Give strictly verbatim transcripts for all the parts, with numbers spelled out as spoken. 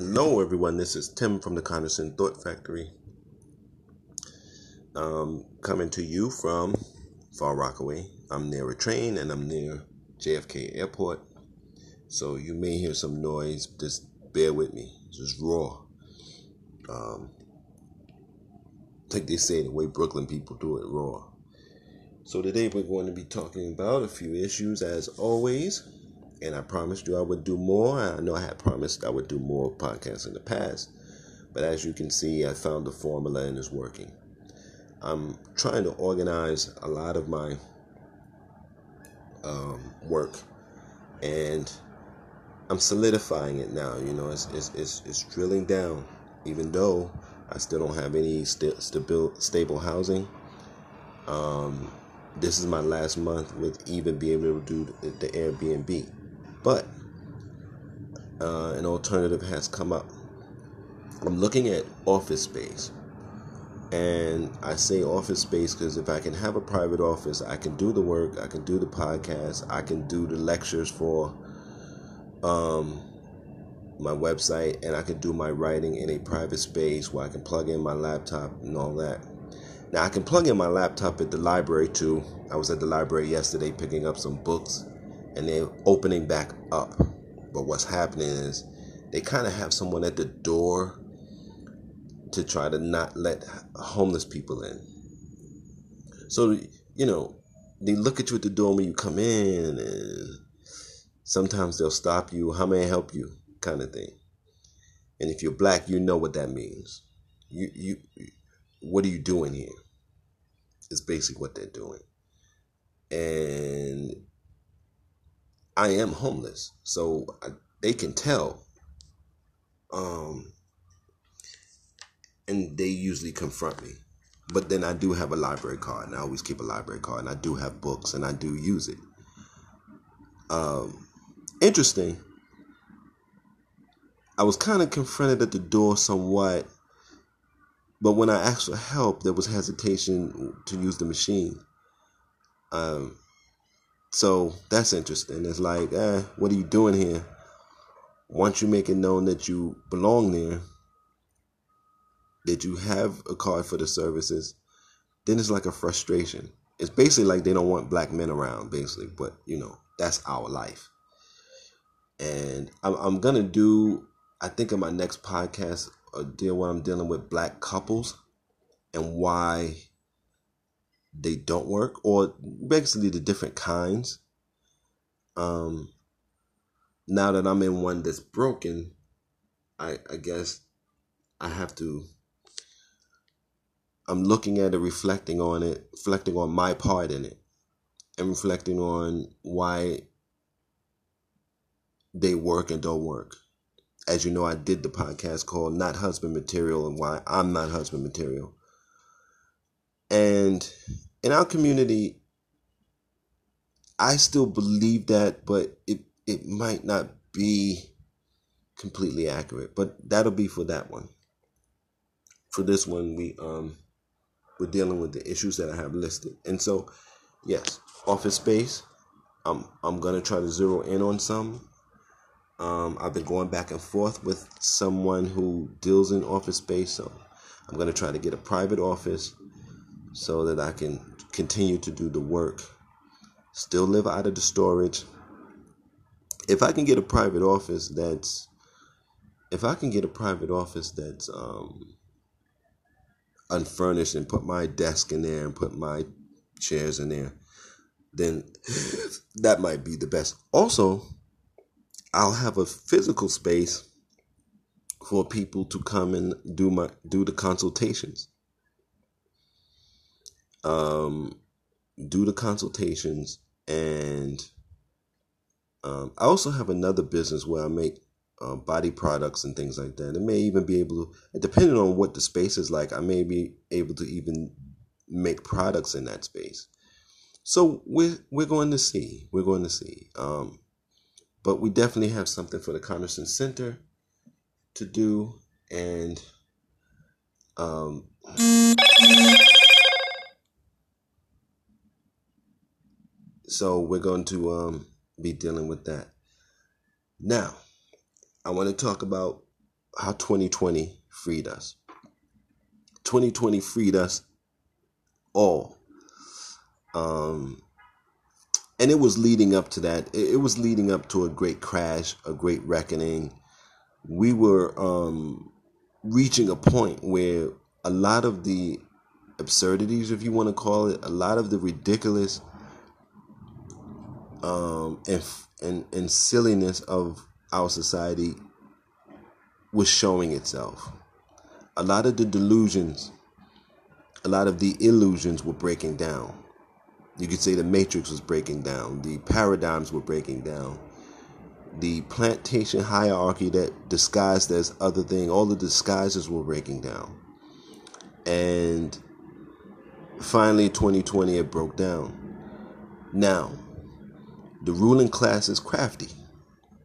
Hello everyone, this is Tim from the Conerson Thought Factory, um, coming to you from Far Rockaway. I'm near a train and I'm near J F K Airport, so you may hear some noise. Just bear with me, this is raw. Um, like they say, the way Brooklyn people do it, raw. So today we're going to be talking about a few issues as always. And I promised you I would do more. I know I had promised I would do more podcasts in the past. But as you can see, I found the formula and it's working. I'm trying to organize a lot of my um, work. And I'm solidifying it now. You know, it's, it's, it's, it's drilling down. Even though I still don't have any st- stabil- stable housing. Um, this is my last month with even being able to do the, the Airbnb. But uh, an alternative has come up. I'm looking at office space. And I say office space because if I can have a private office, I can do the work, I can do the podcast, I can do the lectures for um, my website, and I can do my writing in a private space where I can plug in my laptop and all that. Now, I can plug in my laptop at the library, too. I was at the library yesterday picking up some books. And they're opening back up. But what's happening is they kind of have someone at the door to try to not let homeless people in. So, you know, they look at you at the door when you come in. And sometimes they'll stop you. How may I help you? Kind of thing. And if you're black, you know what that means. You, you, what are you doing here? It's basically what they're doing. And I am homeless, so I, they can tell. Um, and they usually confront me. But then I do have a library card, and I always keep a library card, and I do have books, and I do use it. Um, interesting. I was kind of confronted at the door somewhat, but when I asked for help, there was hesitation to use the machine. Um... So that's interesting. It's like, eh, what are you doing here? Once you make it known that you belong there, that you have a card for the services, then it's like a frustration. It's basically like they don't want black men around, basically. But, you know, that's our life. And I'm, I'm going to do, I think in my next podcast, a deal where I'm dealing with black couples and why they don't work, or basically the different kinds. Um, now that I'm in one that's broken, I, I guess I have to, I'm looking at it, reflecting on it, reflecting on my part in it, and reflecting on why they work and don't work. As you know, I did the podcast called Not Husband Material and Why I'm Not Husband Material. And in our community, I still believe that, but it, it might not be completely accurate. But that'll be for that one. For this one, we, um, we're dealing with the issues that I have listed. And so, yes, office space, I'm, I'm going to try to zero in on some. Um, I've been going back and forth with someone who deals in office space, so I'm going to try to get a private office, so that I can continue to do the work, still live out of the storage. If I can get a private office that's, if I can get a private office that's um, unfurnished and put my desk in there and put my chairs in there, then that might be the best. Also, I'll have a physical space for people to come and do my do the consultations. Um, do the consultations, and um, I also have another business where I make uh, body products and things like that. It may even be able to, depending on what the space is like, I may be able to even make products in that space. So we're we're going to see, we're going to see. Um, but we definitely have something for the Conerson Center to do, and um. So we're going to um, be dealing with that. Now, I want to talk about how twenty twenty freed us. twenty twenty freed us all. Um, and it was leading up to that. It, it was leading up to a great crash, a great reckoning. We were um, reaching a point where a lot of the absurdities, if you want to call it, a lot of the ridiculous um, and, and, and silliness of our society was showing itself. A lot of the delusions, a lot of the illusions were breaking down. You could say the matrix was breaking down. The paradigms were breaking down. The plantation hierarchy that disguised as other thing, all the disguises were breaking down. And finally, twenty twenty, it broke down. Now, the ruling class is crafty.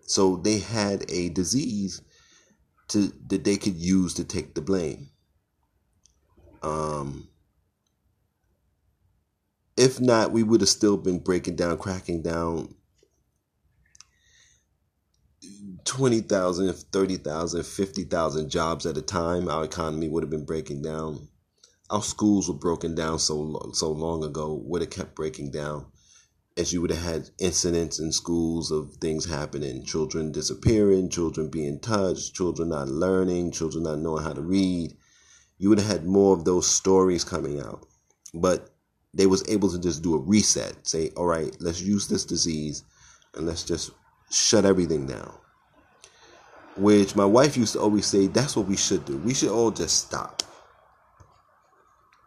So they had a disease to, that they could use to take the blame. Um... If not, we would have still been breaking down, cracking down twenty thousand, thirty thousand, fifty thousand jobs at a time. Our economy would have been breaking down. Our schools were broken down so, so long ago, would have kept breaking down, as you would have had incidents in schools of things happening, children disappearing, children being touched, children not learning, children not knowing how to read. You would have had more of those stories coming out. But they was able to just do a reset, say, all right, let's use this disease and let's just shut everything down. Which my wife used to always say, that's what we should do. We should all just stop.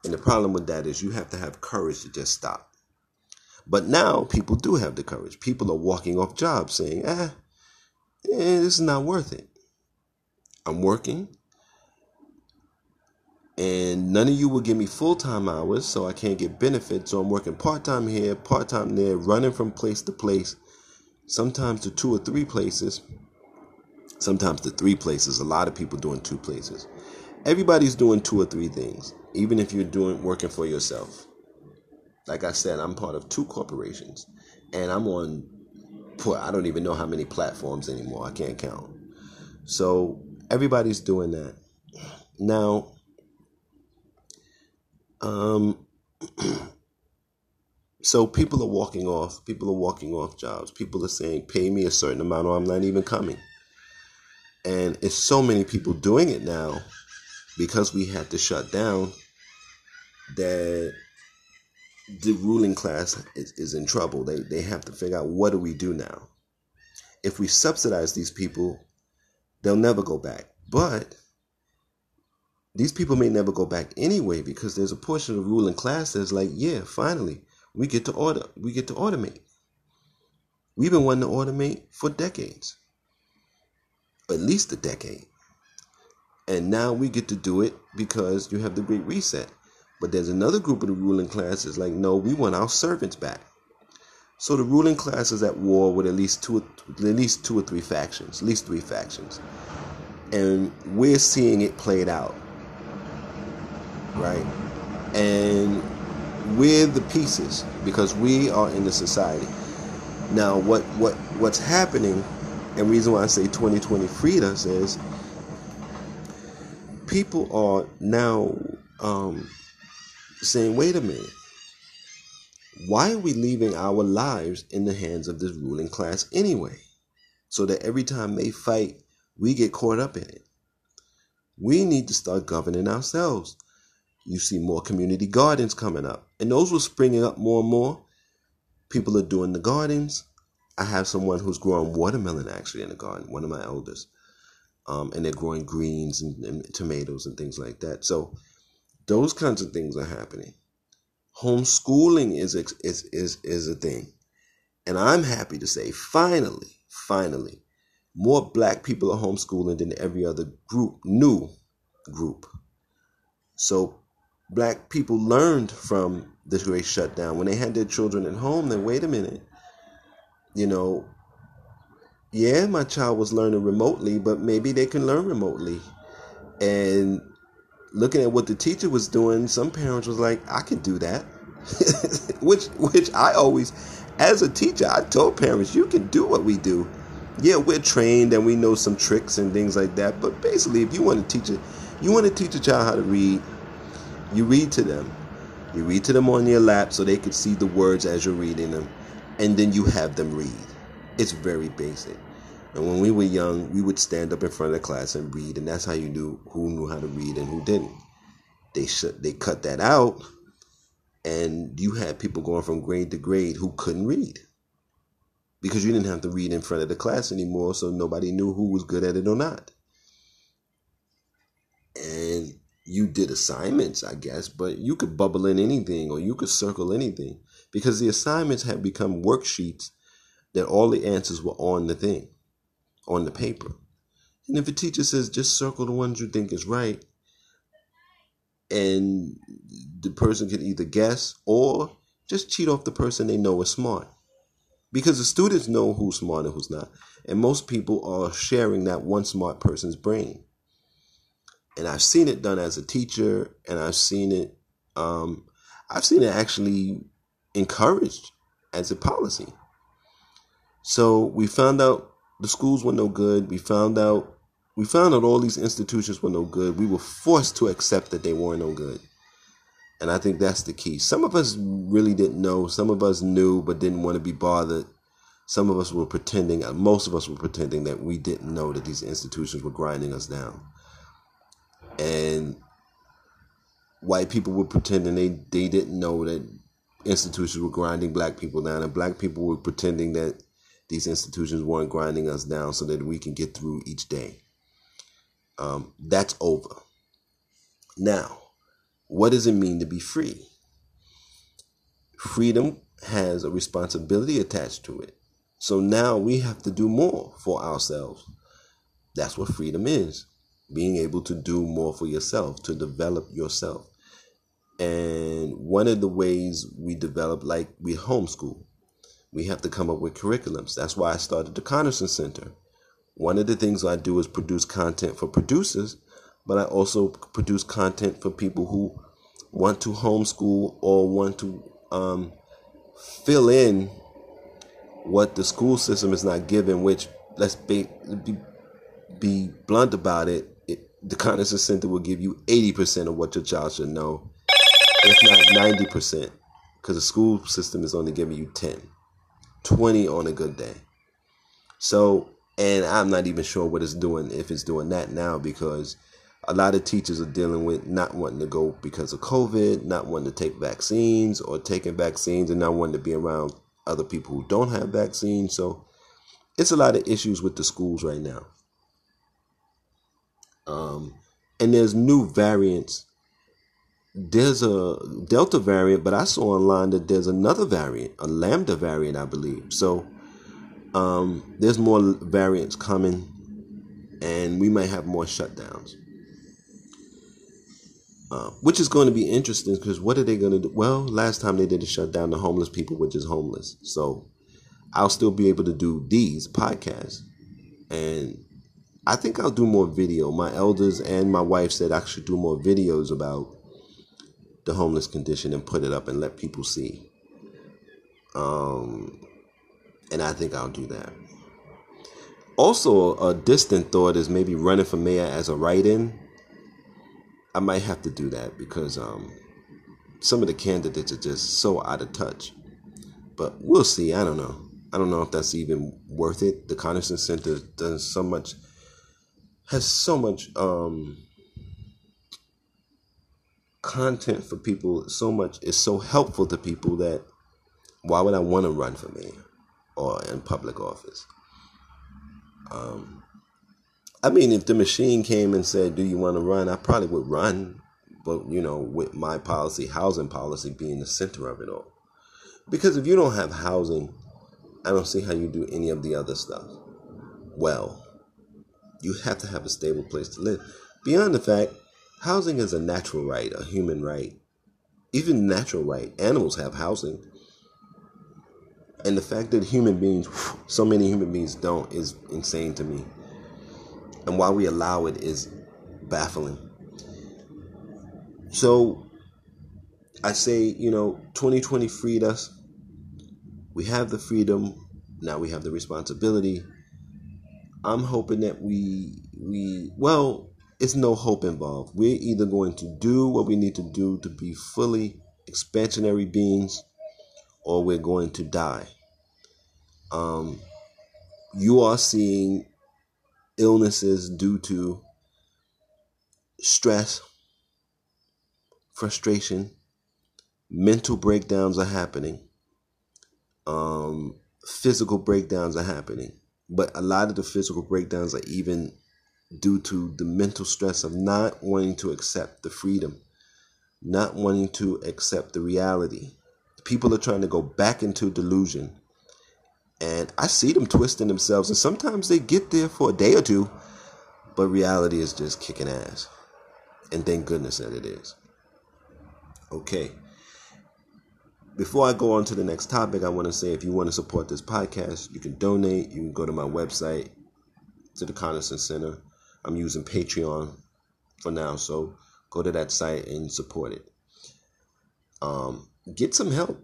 And the problem with that is you have to have courage to just stop. But now people do have the courage. People are walking off jobs saying, ah, eh, this is not worth it. I'm working. And none of you will give me full-time hours, so I can't get benefits. So I'm working part-time here, part-time there, running from place to place, sometimes to two or three places, sometimes to three places. A lot of people doing two places. Everybody's doing two or three things, even if you're doing working for yourself. Like I said, I'm part of two corporations, and I'm on, I don't even know how many platforms anymore. I can't count. So everybody's doing that. Now, Um, so people are walking off, people are walking off jobs. People are saying, pay me a certain amount or I'm not even coming. And it's so many people doing it now because we had to shut down that the ruling class is, is in trouble. They, they have to figure out, what do we do now? If we subsidize these people, they'll never go back. But these people may never go back anyway, because there's a portion of the ruling class that's like, yeah, finally, we get to order, we get to automate. We've been wanting to automate for decades, at least a decade. And now we get to do it because you have the Great Reset. But there's another group of the ruling class that's like, no, we want our servants back. So the ruling class is at war with at least two, at least two or three factions, at least three factions. And we're seeing it played out. Right? And we're the pieces because we are in the society. Now, what, what what's happening, and reason why I say twenty twenty freed us, is people are now um, saying, wait a minute, why are we leaving our lives in the hands of this ruling class anyway? So that every time they fight, we get caught up in it. We need to start governing ourselves. You see more community gardens coming up. And those were springing up more and more. People are doing the gardens. I have someone who's growing watermelon actually in the garden, one of my elders. Um, and they're growing greens and, and tomatoes and things like that. So those kinds of things are happening. Homeschooling is, is, is, is a thing. And I'm happy to say, finally, finally, more black people are homeschooling than every other group, new group. So black people learned from this great shutdown. When they had their children at home, then wait a minute, you know, yeah, my child was learning remotely, but maybe they can learn remotely. And looking at what the teacher was doing, some parents was like, I can do that. which which I always, as a teacher, I told parents, you can do what we do. Yeah, we're trained and we know some tricks and things like that. But basically, if you want to teach a, you want to teach a child how to read, you read to them. You read to them on your lap so they can see the words as you're reading them. And then you have them read. It's very basic. And when we were young, we would stand up in front of the class and read. And that's how you knew who knew how to read and who didn't. They should, they cut that out. And you had people going from grade to grade who couldn't read. Because you didn't have to read in front of the class anymore, so nobody knew who was good at it or not. And you did assignments, I guess, but you could bubble in anything or you could circle anything. Because the assignments had become worksheets that all the answers were on the thing, on the paper. And if a teacher says just circle the ones you think is right, and the person could either guess or just cheat off the person they know is smart. Because the students know who's smart and who's not. And most people are sharing that one smart person's brain. And I've seen it done as a teacher. And I've seen it, um, I've seen it actually encouraged as a policy. So we found out the schools were no good. We found out, we found out all these institutions were no good. We were forced to accept that they were no good. And I think that's the key. Some of us really didn't know. Some of us knew but didn't want to be bothered. Some of us were pretending, most of us were pretending that we didn't know that these institutions were grinding us down. And white people were pretending they, they didn't know that institutions were grinding black people down. And black people were pretending that these institutions weren't grinding us down so that we can get through each day. Um, that's over. Now, what does it mean to be free? Freedom has a responsibility attached to it. So now we have to do more for ourselves. That's what freedom is. Being able to do more for yourself, to develop yourself. And one of the ways we develop, like we homeschool, we have to come up with curriculums. That's why I started the Conerson Center. One of the things I do is produce content for producers, but I also produce content for people who want to homeschool or want to um, fill in what the school system is not giving, which, let's be, be, be blunt about it, it the Conerson Center will give you eighty percent of what your child should know, if not ninety percent, because the school system is only giving you ten, twenty on a good day. So, and I'm not even sure what it's doing, if it's doing that now, because a lot of teachers are dealing with not wanting to go because of COVID, not wanting to take vaccines or taking vaccines and not wanting to be around other people who don't have vaccines. So it's a lot of issues with the schools right now. Um, and there's new variants. There's a Delta variant, but I saw online that there's another variant, a Lambda variant, I believe. So um, there's more variants coming and we might have more shutdowns. Uh, which is going to be interesting because what are they going to do? Well, last time they did a shutdown to homeless people, which is homeless. So I'll still be able to do these podcasts. And I think I'll do more video. My elders and my wife said I should do more videos about the homeless condition and put it up and let people see. Um, and I think I'll do that. Also, a distant thought is maybe running for mayor as a write-in. I might have to do that because um, some of the candidates are just so out of touch. But we'll see. I don't know. I don't know if that's even worth it. The Conerson Center does so much, has so much um, content for people. So much is so helpful to people that why would I want to run for mayor or in public office? Um. I mean, if the machine came and said, do you want to run? I probably would run. But, you know, with my policy, housing policy being the center of it all. Because if you don't have housing, I don't see how you do any of the other stuff. Well, you have to have a stable place to live. Beyond the fact, housing is a natural right, a human right. Even natural right. Animals have housing. And the fact that human beings, so many human beings don't is insane to me. And why we allow it is baffling. So I say, you know, twenty twenty freed us. We have the freedom. Now we have the responsibility I'm hoping that we we well, it's no hope involved. We're either going to do what we need to do to be fully expansionary beings, or we're going to die. Um, you are seeing illnesses due to stress, frustration, mental breakdowns are happening. Um, physical breakdowns are happening. But a lot of the physical breakdowns are even due to the mental stress of not wanting to accept the freedom, not wanting to accept the reality. People are trying to go back into delusion. And I see them twisting themselves, and sometimes they get there for a day or two, but reality is just kicking ass. And thank goodness that it is. Okay. Before I go on to the next topic, I want to say if you want to support this podcast, you can donate. You can go to my website, to the Conerson Center. I'm using Patreon for now, so go to that site and support it. Um, get some help.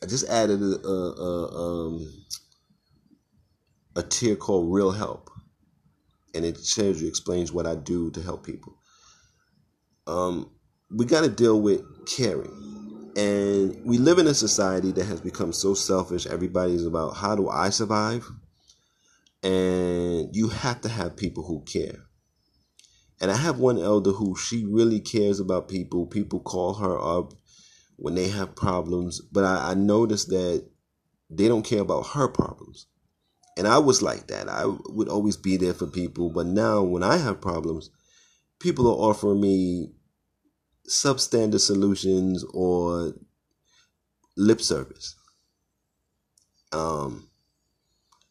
I just added a, a, a, um, a tier called Real Help, and it shows you, explains what I do to help people. Um, we got to deal with caring. And we live in a society that has become so selfish. Everybody's about, how do I survive? And you have to have people who care. And I have one elder who, she really cares about people. People call her up when they have problems. But I, I noticed that they don't care about her problems. And I was like that. I would always be there for people. But now when I have problems, people are offering me substandard solutions or lip service, um,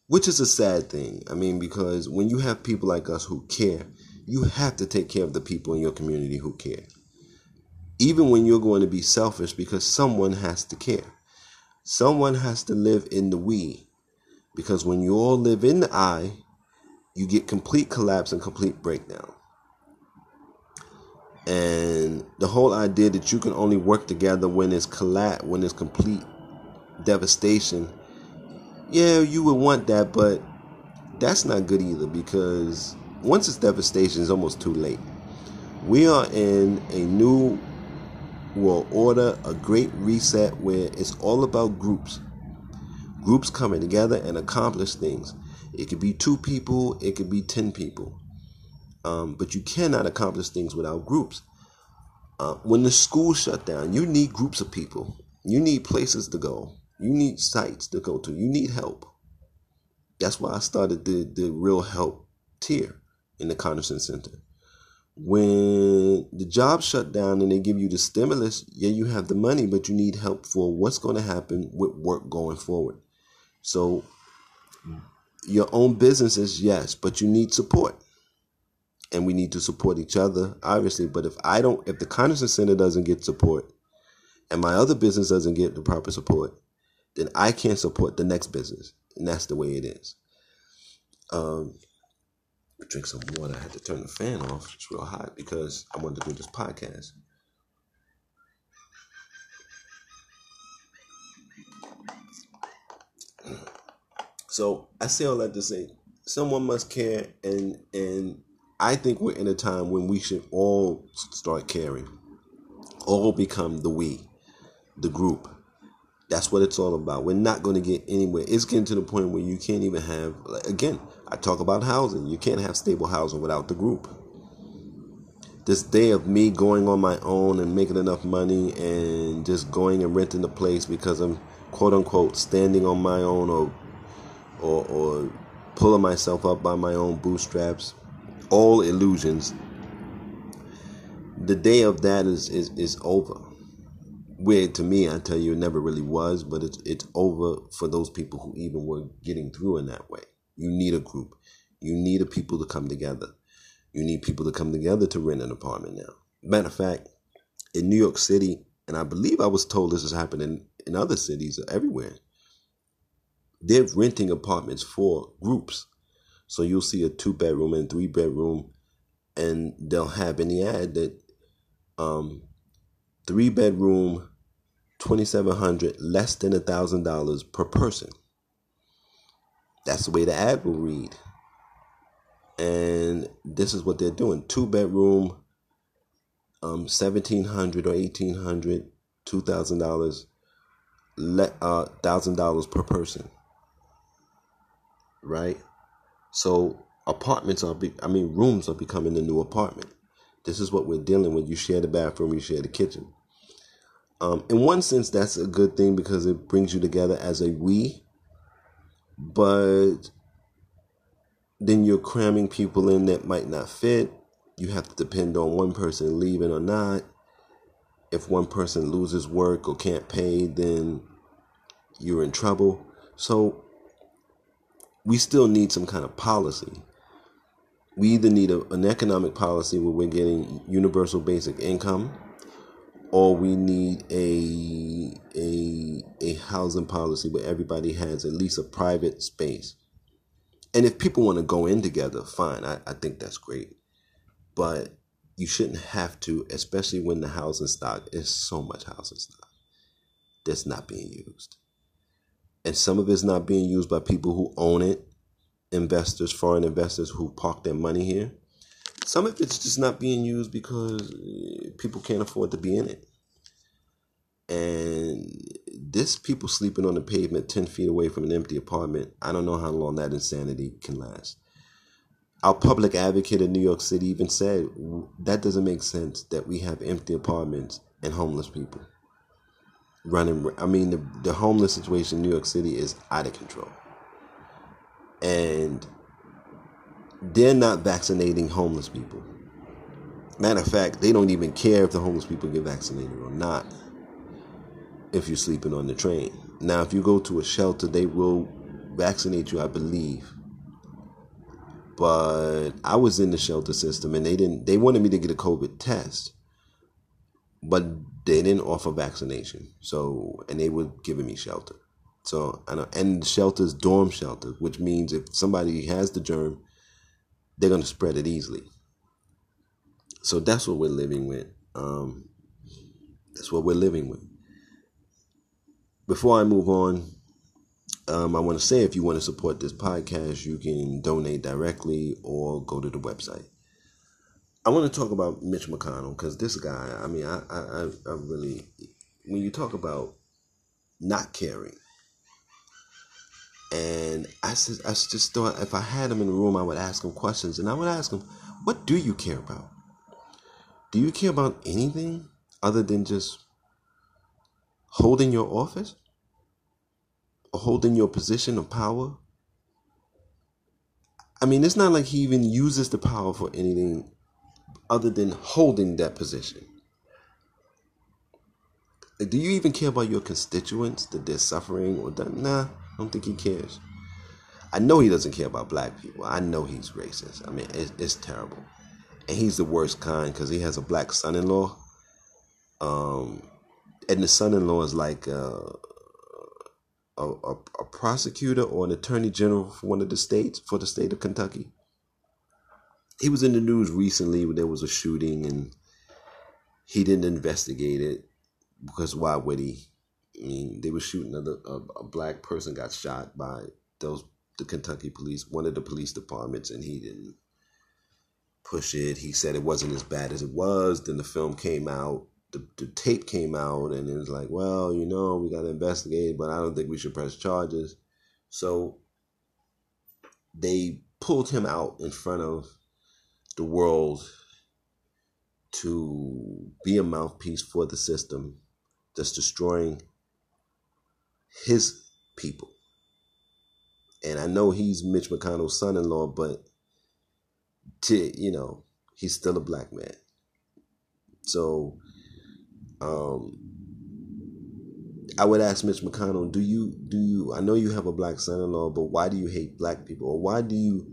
which is a sad thing. I mean, because when you have people like us who care, you have to take care of the people in your community who care, even when you're going to be selfish, because someone has to care. Someone has to live in the we, because when you all live in the I, you get complete collapse and complete breakdown. And the whole idea that you can only work together when it's collapse, when it's complete devastation. Yeah, you would want that, but that's not good either, because once it's devastation, it's almost too late. We are in a new world order, a great reset, where it's all about groups. Groups coming together and accomplish things. It could be two people. It could be ten people. Um, but you cannot accomplish things without groups. Uh, when the school shut down, you need groups of people. You need places to go. You need sites to go to. You need help. That's why I started the, the Real Help tier in the Conerson Center. When the job shut down and they give you the stimulus, yeah, you have the money, but you need help for what's going to happen with work going forward. So your own businesses, yes, but you need support. And we need to support each other, obviously. But if I don't, if the Conerson Center doesn't get support, and my other business doesn't get the proper support, then I can't support the next business, and that's the way it is. Um, drink some water. I had to turn the fan off. It's real hot because I wanted to do this podcast. So I say all that to say, someone must care, and and. I think we're in a time when we should all start caring, all become the we, the group. That's what it's all about. We're not going to get anywhere. It's getting to the point where you can't even have, again, I talk about housing. You can't have stable housing without the group. This day of me going on my own and making enough money and just going and renting a place because I'm, quote unquote, standing on my own or, or, or pulling myself up by my own bootstraps. All illusions. The day of that is, is, is over. Weird to me, I tell you, it never really was, but it's it's over for those people who even were getting through in that way. You need a group. You need a people to come together. You need people to come together to rent an apartment now. Matter of fact, in New York City, and I believe I was told this is happening in other cities everywhere, they're renting apartments for groups. So you'll see a two-bedroom and three-bedroom, and they'll have in the ad that um, three-bedroom, twenty-seven hundred dollars, less than one thousand dollars per person. That's the way the ad will read. And this is what they're doing. Two bedroom, um, seventeen hundred dollars or eighteen hundred dollars, two thousand dollars, uh, one thousand dollars per person. Right? So apartments are, be- I mean, rooms are becoming the new apartment. This is what we're dealing with. You share the bathroom, you share the kitchen. Um, in one sense, that's a good thing because it brings you together as a we. But then you're cramming people in that might not fit. You have to depend on one person leaving or not. If one person loses work or can't pay, then you're in trouble. So we still need some kind of policy. We either need a, an economic policy where we're getting universal basic income, or we need a, a, a housing policy where everybody has at least a private space. And if people want to go in together, fine. I, I think that's great. But you shouldn't have to, especially when the housing stock is so much housing stock that's not being used. And some of it's not being used by people who own it, investors, foreign investors who park their money here. Some of it's just not being used because people can't afford to be in it. And this people sleeping on the pavement ten feet away from an empty apartment, I don't know how long that insanity can last. Our public advocate in New York City even said, that doesn't make sense that we have empty apartments and homeless people running. I mean, the, the homeless situation in New York City is out of control. And they're not vaccinating homeless people. Matter of fact, they don't even care if the homeless people get vaccinated or not. If you're sleeping on the train. Now, if you go to a shelter, they will vaccinate you, I believe. But I was in the shelter system and they didn't, they wanted me to get a COVID test, but they didn't offer vaccination. So, and they were giving me shelter. So, I know, and shelters, dorm shelters, which means if somebody has the germ, they're going to spread it easily. So that's what we're living with. Um, that's what we're living with. Before I move on, um, I want to say if you want to support this podcast, you can donate directly or go to the website. I want to talk about Mitch McConnell because this guy, I mean, I, I, I really, when you talk about not caring, and I just, I just thought if I had him in the room, I would ask him questions, and I would ask him, what do you care about? Do you care about anything other than just holding your office? Or holding your position of power? I mean, it's not like he even uses the power for anything other than holding that position. Like, do you even care about your constituents, that they're suffering or that? Nah, I don't think he cares. I know he doesn't care about black people. I know he's racist. I mean, it's, it's terrible. And he's the worst kind because he has a black son-in-law. Um, and the son-in-law is like a, a, a, a prosecutor or an attorney general for one of the states, for the state of Kentucky. He was in the news recently when there was a shooting and he didn't investigate it because why would he? I mean, they were shooting, another, a, a black person got shot by those the Kentucky police, one of the police departments, and he didn't push it. He said it wasn't as bad as it was. Then the film came out. The, the tape came out and it was like, well, you know, we got to investigate, but I don't think we should press charges. So they pulled him out in front of the world to be a mouthpiece for the system that's destroying his people. And I know he's Mitch McConnell's son-in-law, but to, you know, he's still a black man. So Um, I would ask Mitch McConnell, do you, do you, I know you have a black son-in-law, but why do you hate black people? Or why do you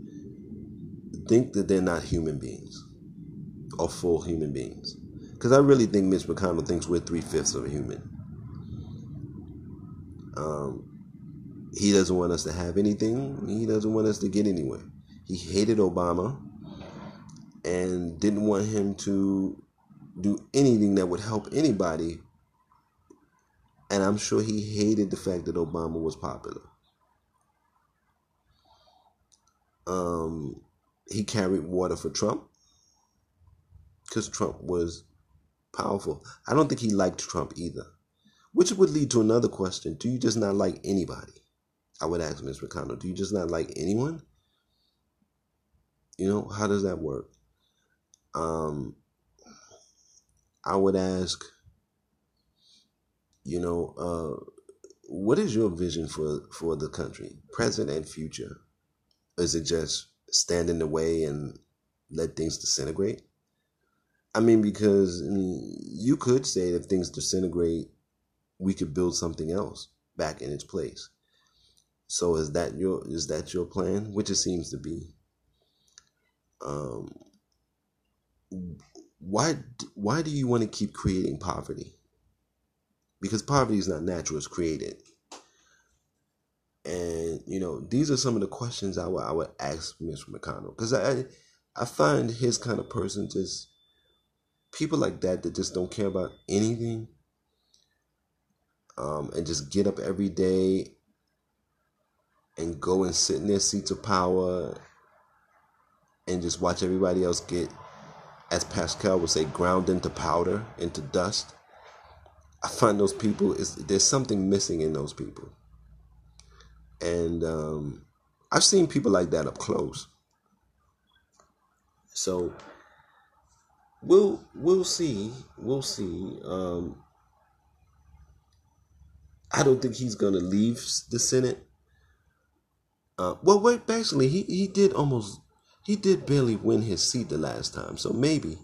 think that they're not human beings or full human beings? Because I really think Mitch McConnell thinks we're three-fifths of a human. Um, he doesn't want us to have anything. He doesn't want us to get anywhere. He hated Obama and didn't want him to do anything that would help anybody. And I'm sure he hated the fact that Obama was popular. Um, he carried water for Trump because Trump was powerful. I don't think he liked Trump either, which would lead to another question. Do you just not like anybody? I would ask Miz McConnell, do you just not like anyone? You know, how does that work? Um, I would ask, you know, uh, what is your vision for, for the country, present and future? Is it just stand in the way and let things disintegrate? I mean, because I mean, you could say that if things disintegrate, we could build something else back in its place. So is that your is that your plan? Which it seems to be. Um, why why do you want to keep creating poverty? Because poverty is not natural; it's created. And you know, these are some of the questions I would I would ask Mister McConnell, because I I find his kind of person, just people like that that just don't care about anything, um, and just get up every day and go and sit in their seats of power and just watch everybody else get, as Pascal would say, ground into powder, into dust. I find those people, is there's something missing in those people. And um, I've seen people like that up close. So we'll we'll see. We'll see. Um, I don't think he's going to leave the Senate. Uh, well, wait, basically, he, he did almost, he did barely win his seat the last time. So maybe,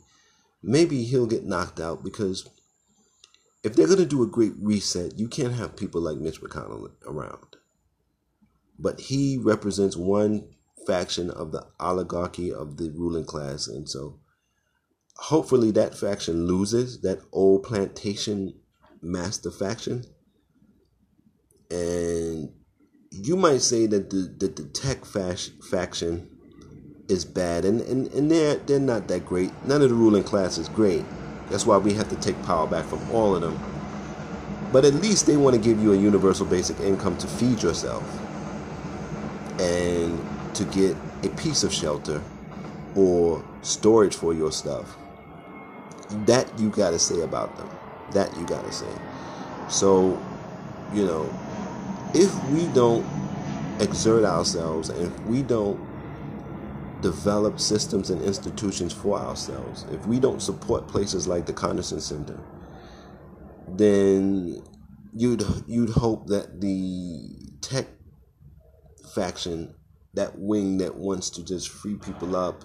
maybe he'll get knocked out, because if they're going to do a great reset, you can't have people like Mitch McConnell around. But he represents one faction of the oligarchy of the ruling class. And so hopefully that faction loses, that old plantation master faction. And you might say that the that the tech faction is bad, and, and, and they're, they're not that great. None of the ruling class is great. That's why we have to take power back from all of them. But at least they want to give you a universal basic income to feed yourself and to get a piece of shelter or storage for your stuff. That you got to say about them. That you got to say. So, you know, if we don't exert ourselves, and if we don't develop systems and institutions for ourselves, if we don't support places like the Conerson Center, then you'd you'd hope that the tech faction, that wing that wants to just free people up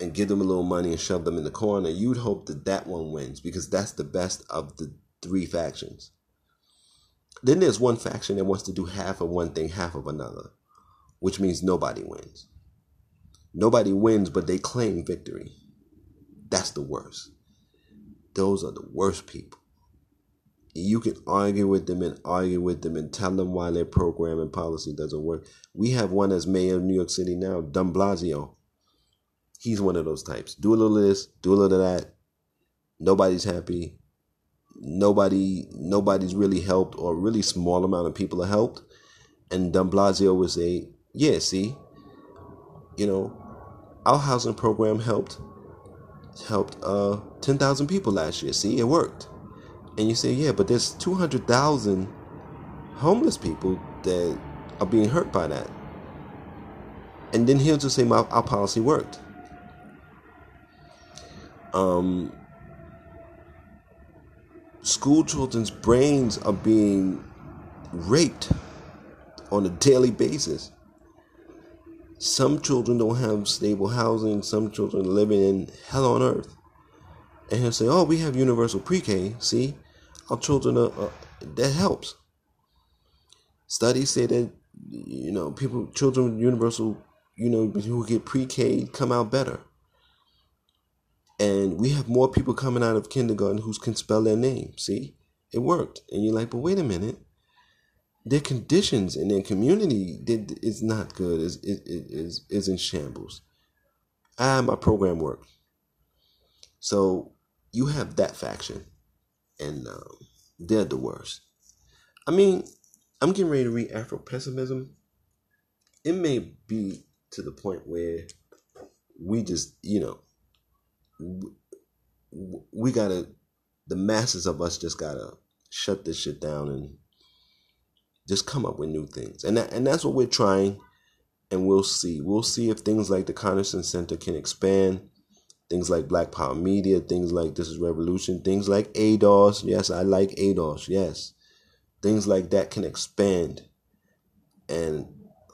and give them a little money and shove them in the corner, you'd hope that that one wins, because that's the best of the three factions. Then there's one faction that wants to do half of one thing, half of another, which means nobody wins. Nobody wins, but they claim victory. That's the worst. Those are the worst people. You can argue with them and argue with them and tell them why their program and policy doesn't work. We have one as mayor of New York City now, Don Blasio. He's one of those types. Do a little of this, do a little of that. Nobody's happy. Nobody, nobody's really helped, or a really small amount of people are helped. And Don Blasio would say, yeah, see, you know, our housing program helped, helped uh, ten thousand people last year. See, it worked. And you say, yeah, but there's two hundred thousand homeless people that are being hurt by that. And then he'll just say, My, our policy worked. Um... School children's brains are being raped on a daily basis. Some children don't have stable housing. Some children living in hell on earth. And he'll say, oh, we have universal pre-K. See, our children, are, uh, that helps. Studies say that, you know, people, children with universal, you know, who get pre-K come out better. And we have more people coming out of kindergarten who can spell their name. See, it worked. And you're like, but wait a minute. Their conditions in their community is not good. Is is is in shambles. Ah, my program worked. So you have that faction, and um, they're the worst. I mean, I'm getting ready to read Afro-Pessimism. It may be to the point where we just, you know, we gotta, the masses of us just gotta shut this shit down and just come up with new things. And that, and that's what we're trying. And we'll see. We'll see if things like the Conerson Center can expand. Things like Black Power Media. Things like This Is Revolution. Things like A D O S. Yes, I like A D O S. Yes. Things like that can expand and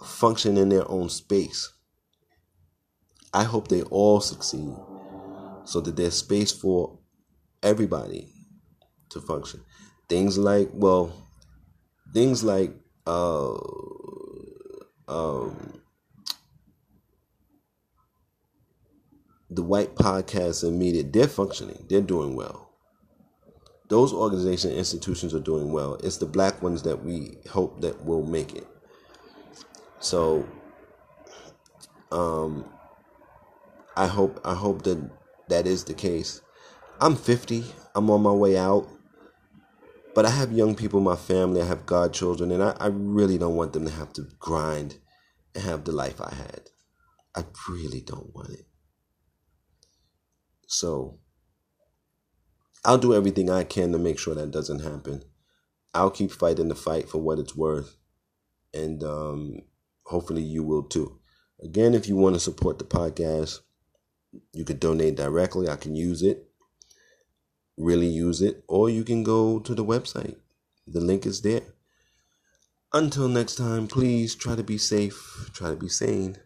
function in their own space. I hope they all succeed so that there's space for everybody to function. Things like, well, things like... Uh, um, the white podcasts and media, they're functioning. They're doing well. Those organizations and institutions are doing well. It's the black ones that we hope that will make it. So, um, I hope, I hope that that is the case. I'm fifty. I'm on my way out. But I have young people in my family. I have godchildren. And I, I really don't want them to have to grind and have the life I had. I really don't want it. So I'll do everything I can to make sure that doesn't happen. I'll keep fighting the fight for what it's worth. And um, hopefully you will too. Again, if you want to support the podcast, you could donate directly. I can use it. Really use it. Or you can go to the website. The link is there. Until next time, please try to be safe. Try to be sane.